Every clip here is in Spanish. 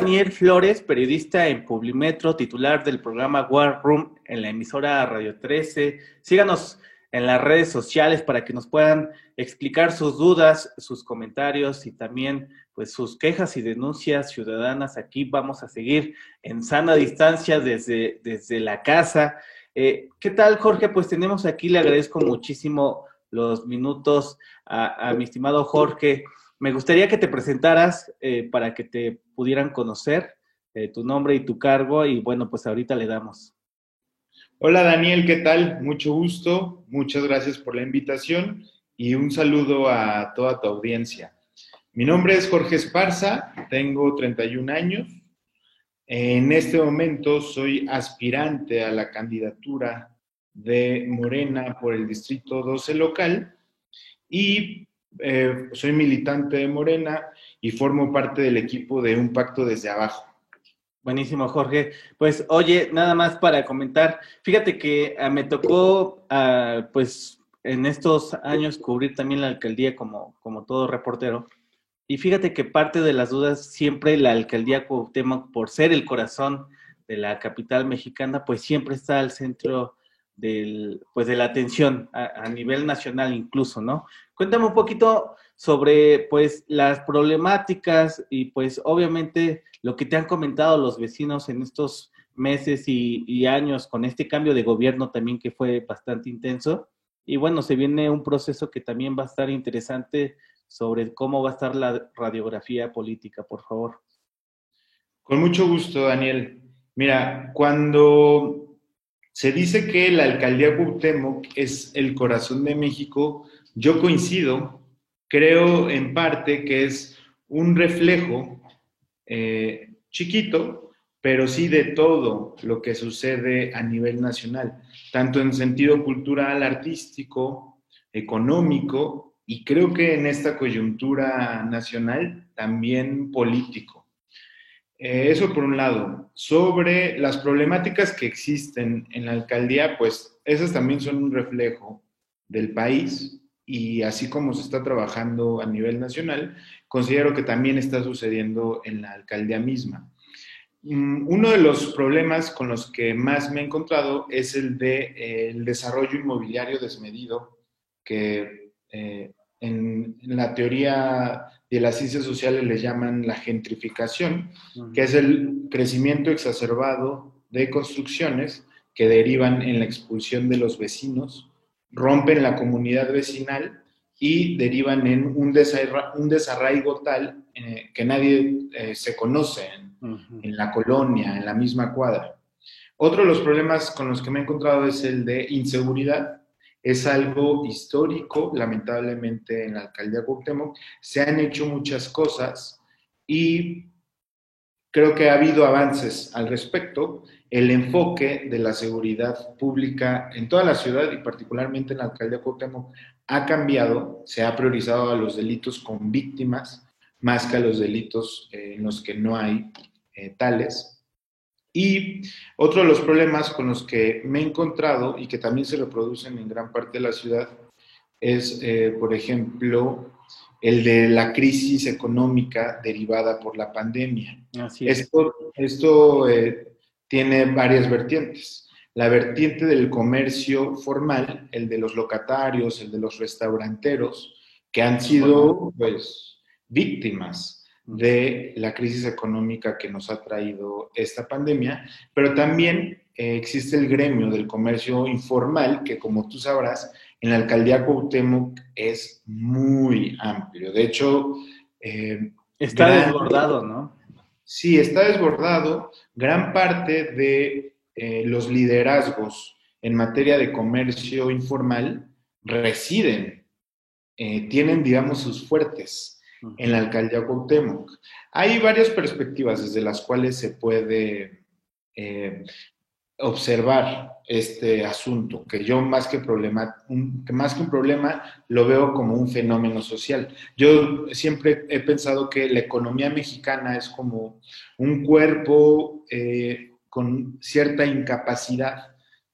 Daniel Flores, periodista en Publimetro, titular del programa War Room en la emisora Radio 13. Síganos en las redes sociales para que nos puedan explicar sus dudas, sus comentarios y también pues sus quejas y denuncias ciudadanas. Aquí vamos a seguir en sana distancia desde la casa. ¿Qué tal, Jorge? Pues tenemos aquí, le agradezco muchísimo los minutos a mi estimado Jorge. Me gustaría que te presentaras para que te pudieran conocer tu nombre y tu cargo y bueno, pues ahorita le damos. Hola Daniel, ¿qué tal? Mucho gusto, muchas gracias por la invitación y un saludo a toda tu audiencia. Mi nombre es Jorge Esparza, tengo 31 años. En este momento soy aspirante a la candidatura de Morena por el Distrito 12 local y soy militante de Morena y formo parte del equipo de Un Pacto Desde Abajo. Buenísimo, Jorge. Pues, oye, nada más para comentar. Fíjate que me tocó, pues, en estos años cubrir también la alcaldía como todo reportero. Y fíjate que parte de las dudas siempre la alcaldía Cuauhtémoc, por ser el corazón de la capital mexicana, pues siempre está al centro de la atención a nivel nacional incluso, ¿no? Cuéntame un poquito sobre, pues, las problemáticas y, pues, obviamente, lo que te han comentado los vecinos en estos meses y años con este cambio de gobierno también que fue bastante intenso. Y, bueno, se viene un proceso que también va a estar interesante sobre cómo va a estar la radiografía política, por favor. Con mucho gusto, Daniel. Mira, cuando se dice que la alcaldía Cuauhtémoc es el corazón de México, yo coincido, creo en parte que es un reflejo chiquito, pero sí de todo lo que sucede a nivel nacional, tanto en sentido cultural, artístico, económico y creo que en esta coyuntura nacional también político. Eso por un lado. Sobre las problemáticas que existen en la alcaldía, pues esas también son un reflejo del país. Y así como se está trabajando a nivel nacional, considero que también está sucediendo en la alcaldía misma. Uno de los problemas con los que más me he encontrado es el del desarrollo inmobiliario desmedido, que en la teoría de las ciencias sociales le llaman la gentrificación, que es el crecimiento exacerbado de construcciones que derivan en la expulsión de los vecinos, rompen la comunidad vecinal y derivan en un desarraigo tal que nadie se conoce en la colonia, en la misma cuadra. Otro de los problemas con los que me he encontrado es el de inseguridad. Es algo histórico, lamentablemente en la alcaldía Cuauhtémoc se han hecho muchas cosas y creo que ha habido avances al respecto. El enfoque de la seguridad pública en toda la ciudad y particularmente en la alcaldía Cuauhtémoc ha cambiado, se ha priorizado a los delitos con víctimas más que a los delitos en los que no hay tales. Y otro de los problemas con los que me he encontrado y que también se reproducen en gran parte de la ciudad es, por ejemplo, el de la crisis económica derivada por la pandemia. Así es. Esto tiene varias vertientes. La vertiente del comercio formal, el de los locatarios, el de los restauranteros, que han sido pues, víctimas de la crisis económica que nos ha traído esta pandemia, pero también existe el gremio del comercio informal, que como tú sabrás, en la alcaldía Cuauhtémoc es muy amplio. De hecho... está desbordado, ¿no? Sí, está desbordado. Gran parte de los liderazgos en materia de comercio informal residen, tienen, digamos, sus fuertes en la alcaldía Cuauhtémoc. Hay varias perspectivas desde las cuales se puede observar este asunto, que yo más que un problema lo veo como un fenómeno social. Yo siempre he pensado que la economía mexicana es como un cuerpo con cierta incapacidad,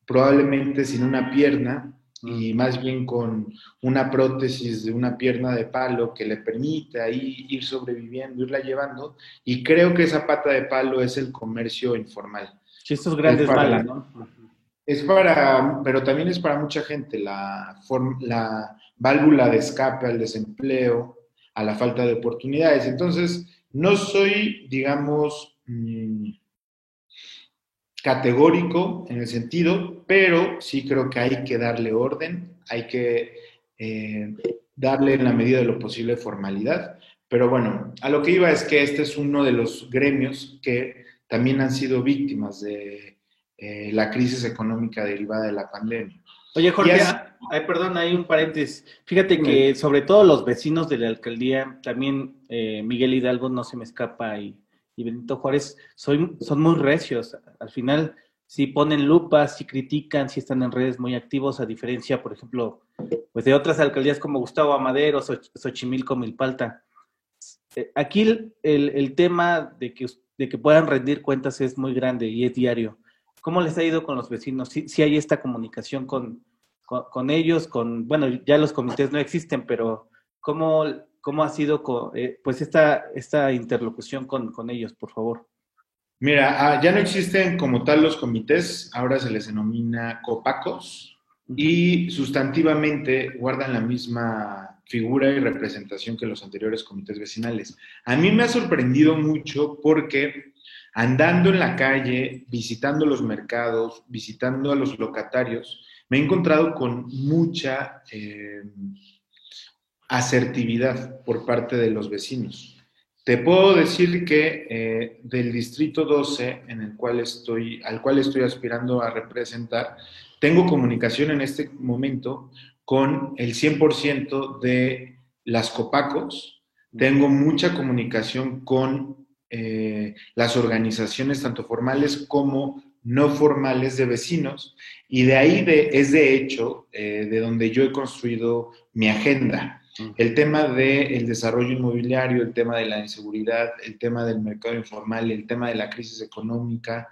probablemente sin una pierna, y más bien con una prótesis de una pierna de palo que le permita ir sobreviviendo, irla llevando, y creo que esa pata de palo es el comercio informal. Sí, estos grandes balas, ¿no? Es para, pero también es para mucha gente, la válvula de escape al desempleo, a la falta de oportunidades. Entonces, no soy, digamos, categórico en el sentido, pero sí creo que hay que darle orden, hay que darle en la medida de lo posible formalidad. Pero bueno, a lo que iba es que este es uno de los gremios que también han sido víctimas de la crisis económica derivada de la pandemia. Oye, Jorge, perdón, hay un paréntesis. Fíjate que sobre todo los vecinos de la alcaldía, también Miguel Hidalgo, no se me escapa, y Benito Juárez, son muy recios. Al final, sí ponen lupas, sí critican, sí están en redes muy activos, a diferencia, por ejemplo, pues de otras alcaldías como Gustavo A. Madero, Xochimilco, Milpalta. Aquí el tema de que puedan rendir cuentas es muy grande y es diario. ¿Cómo les ha ido con los vecinos? ¿Sí hay esta comunicación con ellos? Bueno, ya los comités no existen, pero ¿cómo ha sido pues esta interlocución con ellos, por favor? Mira, ya no existen como tal los comités, ahora se les denomina copacos, y sustantivamente guardan la misma figura y representación que los anteriores comités vecinales. A mí me ha sorprendido mucho porque andando en la calle, visitando los mercados, visitando a los locatarios, me he encontrado con mucha asertividad por parte de los vecinos. Te puedo decir que del distrito 12, en el cual al cual estoy aspirando a representar, tengo comunicación en este momento con el 100% de las copacos, tengo mucha comunicación con las organizaciones tanto formales como no formales de vecinos, y de ahí es de hecho de donde yo he construido mi agenda. El tema del desarrollo inmobiliario, el tema de la inseguridad, el tema del mercado informal, el tema de la crisis económica,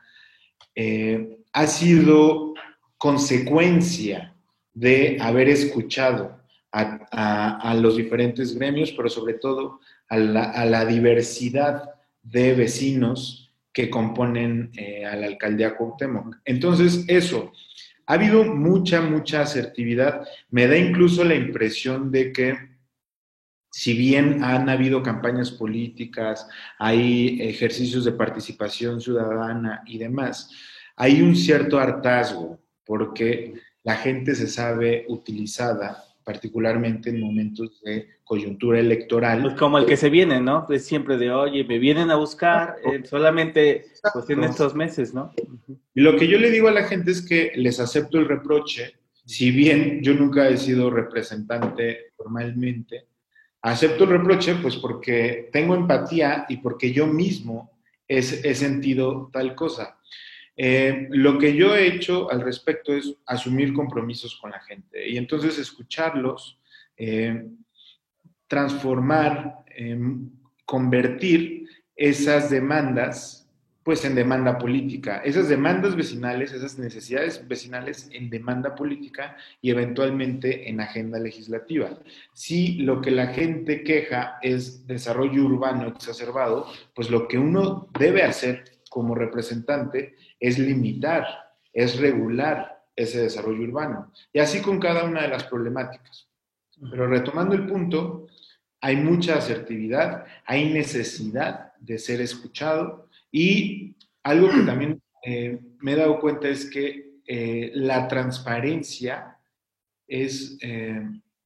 ha sido consecuencia de haber escuchado a los diferentes gremios, pero sobre todo a la diversidad de vecinos que componen a la alcaldía Cuauhtémoc. Entonces, eso, ha habido mucha asertividad. Me da incluso la impresión de que, si bien han habido campañas políticas, hay ejercicios de participación ciudadana y demás, hay un cierto hartazgo, porque la gente se sabe utilizada, particularmente en momentos de coyuntura electoral. Pues como el que se viene, ¿no? Pues siempre de, oye, me vienen a buscar solamente pues, en estos meses, ¿no? Y lo que yo le digo a la gente es que les acepto el reproche, si bien yo nunca he sido representante formalmente, acepto el reproche pues porque tengo empatía y porque yo mismo he sentido tal cosa. Lo que yo he hecho al respecto es asumir compromisos con la gente y entonces escucharlos, transformar, convertir esas demandas pues en demanda política, esas demandas vecinales, esas necesidades vecinales en demanda política y eventualmente en agenda legislativa. Si lo que la gente queja es desarrollo urbano exacerbado, pues lo que uno debe hacer como representante es limitar, es regular ese desarrollo urbano. Y así con cada una de las problemáticas. Pero retomando el punto, hay mucha asertividad, hay necesidad de ser escuchado y algo que también me he dado cuenta es que la transparencia es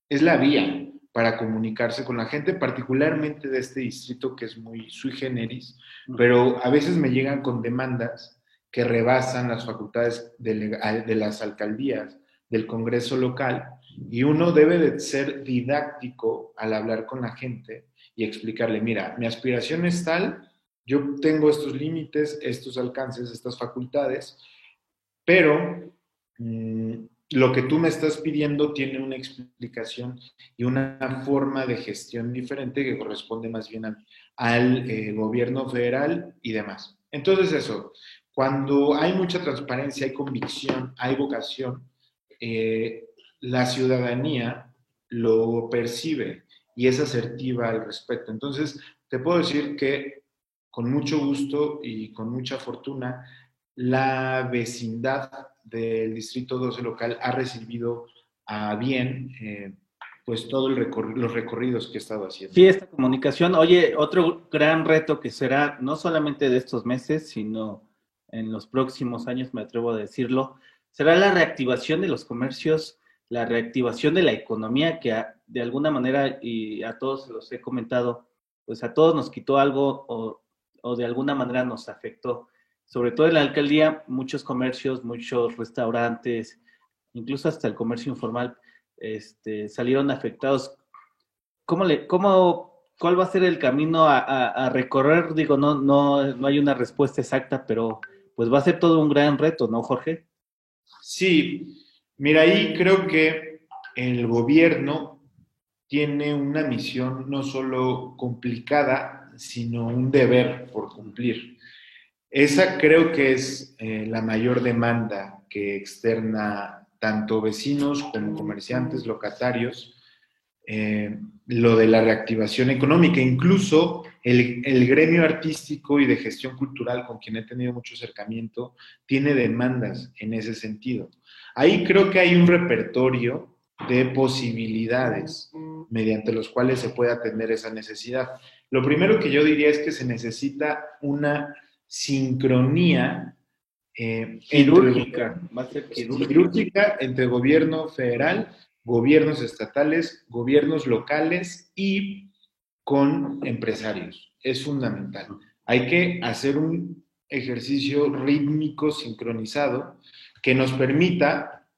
la vía para comunicarse con la gente, particularmente de este distrito que es muy sui generis, pero a veces me llegan con demandas que rebasan las facultades de las alcaldías, del Congreso local, y uno debe de ser didáctico al hablar con la gente y explicarle, mira, mi aspiración es tal, yo tengo estos límites, estos alcances, estas facultades, pero lo que tú me estás pidiendo tiene una explicación y una forma de gestión diferente que corresponde más bien al gobierno federal y demás. Entonces eso, cuando hay mucha transparencia, hay convicción, hay vocación, la ciudadanía lo percibe y es asertiva al respecto. Entonces, te puedo decir que con mucho gusto y con mucha fortuna, la vecindad del Distrito 12 local ha recibido a bien pues todos los recorridos que he estado haciendo. Sí, esta comunicación. Oye, otro gran reto que será no solamente de estos meses, sino en los próximos años, me atrevo a decirlo, será la reactivación de los comercios, la reactivación de la economía, que de alguna manera, y a todos los he comentado, pues a todos nos quitó algo o de alguna manera nos afectó. Sobre todo en la alcaldía, muchos comercios, muchos restaurantes, incluso hasta el comercio informal, salieron afectados. ¿Cuál va a ser el camino a recorrer? Digo, no hay una respuesta exacta, pero pues va a ser todo un gran reto, ¿no, Jorge? Sí, mira, ahí creo que el gobierno tiene una misión no solo complicada, sino un deber por cumplir. Esa creo que es la mayor demanda que externa tanto vecinos como comerciantes, locatarios, lo de la reactivación económica. Incluso el gremio artístico y de gestión cultural con quien he tenido mucho acercamiento tiene demandas en ese sentido. Ahí creo que hay un repertorio de posibilidades mediante los cuales se puede atender esa necesidad. Lo primero que yo diría es que se necesita una sincronía quirúrgica entre gobierno federal, gobiernos estatales, gobiernos locales y con empresarios. Es fundamental. Hay que hacer un ejercicio rítmico, sincronizado, que nos permita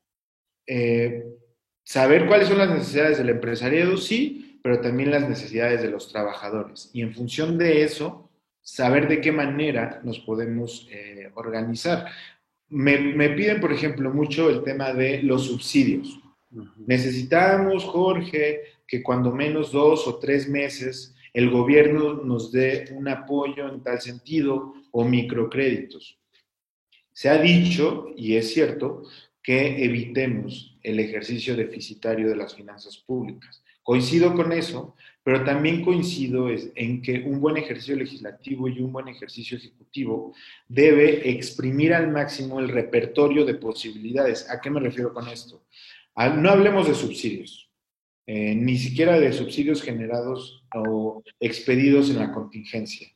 saber cuáles son las necesidades del empresariado, sí, pero también las necesidades de los trabajadores. Y en función de eso, saber de qué manera nos podemos organizar. Me piden, por ejemplo, mucho el tema de los subsidios. Uh-huh. Necesitamos, Jorge, que cuando menos 2 o 3 meses el gobierno nos dé un apoyo en tal sentido o microcréditos. Se ha dicho, y es cierto, que evitemos el ejercicio deficitario de las finanzas públicas. Coincido con eso, pero también coincido en que un buen ejercicio legislativo y un buen ejercicio ejecutivo debe exprimir al máximo el repertorio de posibilidades. ¿A qué me refiero con esto? No hablemos de subsidios, ni siquiera de subsidios generados o expedidos en la contingencia.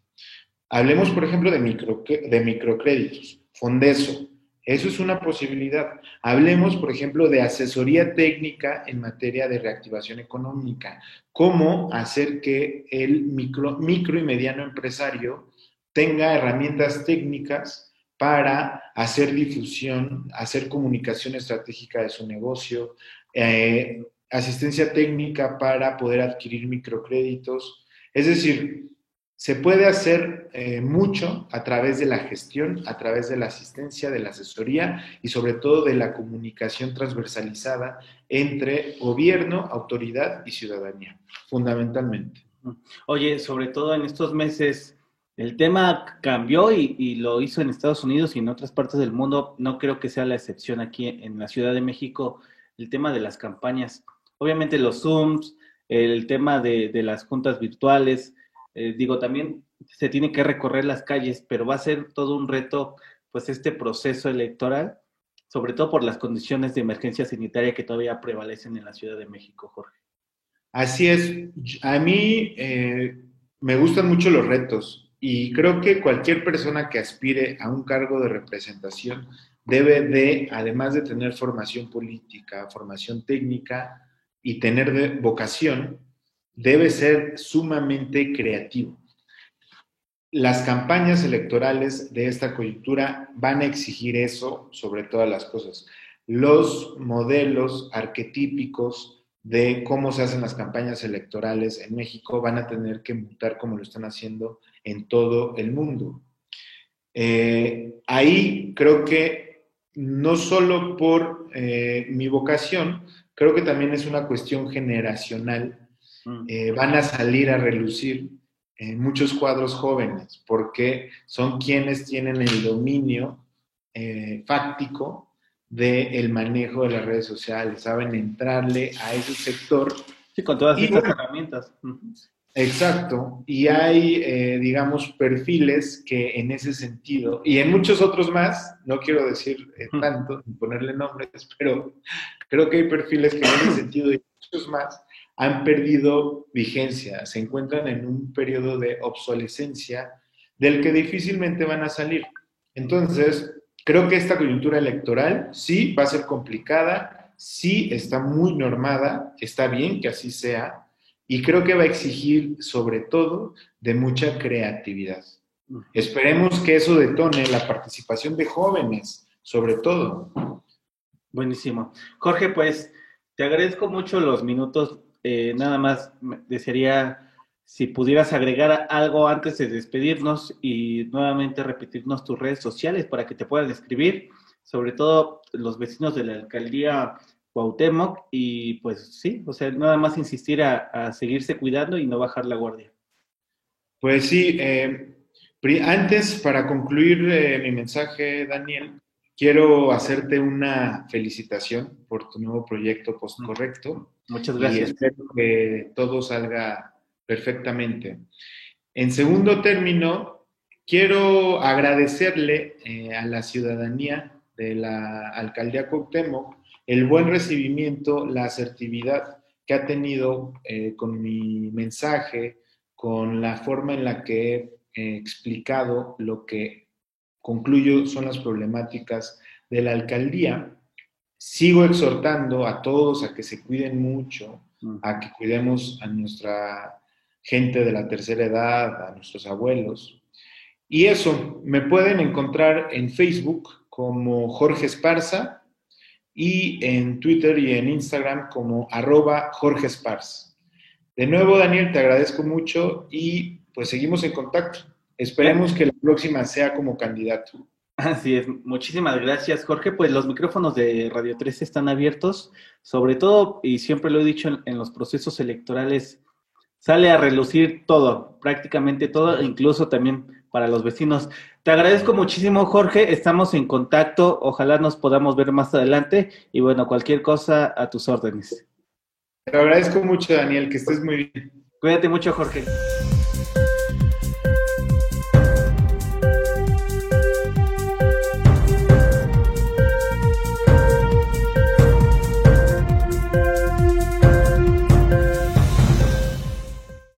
Hablemos, por ejemplo, de microcréditos, Fondeso. Eso es una posibilidad. Hablemos, por ejemplo, de asesoría técnica en materia de reactivación económica. ¿Cómo hacer que el micro y mediano empresario tenga herramientas técnicas para hacer difusión, hacer comunicación estratégica de su negocio, asistencia técnica para poder adquirir microcréditos? Es decir, se puede hacer mucho a través de la gestión, a través de la asistencia, de la asesoría y sobre todo de la comunicación transversalizada entre gobierno, autoridad y ciudadanía, fundamentalmente. Oye, sobre todo en estos meses, el tema cambió y lo hizo en Estados Unidos y en otras partes del mundo. No creo que sea la excepción aquí en la Ciudad de México, el tema de las campañas. Obviamente los Zooms, el tema de las juntas virtuales. También se tiene que recorrer las calles, pero va a ser todo un reto, pues, este proceso electoral, sobre todo por las condiciones de emergencia sanitaria que todavía prevalecen en la Ciudad de México, Jorge. Así es. A mí me gustan mucho los retos y creo que cualquier persona que aspire a un cargo de representación debe de, además de tener formación política, formación técnica y tener vocación, debe ser sumamente creativo. Las campañas electorales de esta coyuntura van a exigir eso sobre todas las cosas. Los modelos arquetípicos de cómo se hacen las campañas electorales en México van a tener que mutar como lo están haciendo en todo el mundo. Ahí creo que no solo por mi vocación, creo que también es una cuestión generacional. Van a salir a relucir muchos cuadros jóvenes porque son quienes tienen el dominio fáctico del manejo de las redes sociales, saben entrarle a ese sector. Sí, con todas estas herramientas. Exacto, y hay, digamos, perfiles que en ese sentido, y en muchos otros más, no quiero decir tanto, ni ponerle nombres, pero creo que hay perfiles que en ese sentido y muchos más han perdido vigencia, se encuentran en un periodo de obsolescencia del que difícilmente van a salir. Entonces, creo que esta coyuntura electoral sí va a ser complicada, sí está muy normada, está bien que así sea, y creo que va a exigir, sobre todo, de mucha creatividad. Esperemos que eso detone la participación de jóvenes, sobre todo. Buenísimo. Jorge, pues, te agradezco mucho los minutos. Nada más desearía, si pudieras agregar algo antes de despedirnos y nuevamente repetirnos tus redes sociales para que te puedan escribir, sobre todo los vecinos de la alcaldía Cuauhtémoc, y pues sí, o sea, nada más insistir a seguirse cuidando y no bajar la guardia. Pues sí, antes, para concluir mi mensaje, Daniel, quiero hacerte una felicitación por tu nuevo proyecto Postcorrecto. Muchas gracias. Y espero que todo salga perfectamente. En segundo término, quiero agradecerle a la ciudadanía de la alcaldía Cuauhtémoc el buen recibimiento, la asertividad que ha tenido con mi mensaje, con la forma en la que he explicado lo que concluyo son las problemáticas de la alcaldía. Sigo exhortando a todos a que se cuiden mucho, a que cuidemos a nuestra gente de la tercera edad, a nuestros abuelos. Y eso, me pueden encontrar en Facebook como Jorge Esparza, y en Twitter y en Instagram como @JorgeEsparza. De nuevo, Daniel, te agradezco mucho y pues seguimos en contacto. Esperemos que la próxima sea como candidato. Así es. Muchísimas gracias, Jorge. Pues los micrófonos de Radio 13 están abiertos, sobre todo, y siempre lo he dicho, en los procesos electorales sale a relucir todo, prácticamente todo, incluso también para los vecinos. Te agradezco muchísimo, Jorge, estamos en contacto, ojalá nos podamos ver más adelante, y bueno, cualquier cosa a tus órdenes. Te agradezco mucho, Daniel, que estés muy bien. Cuídate mucho, Jorge.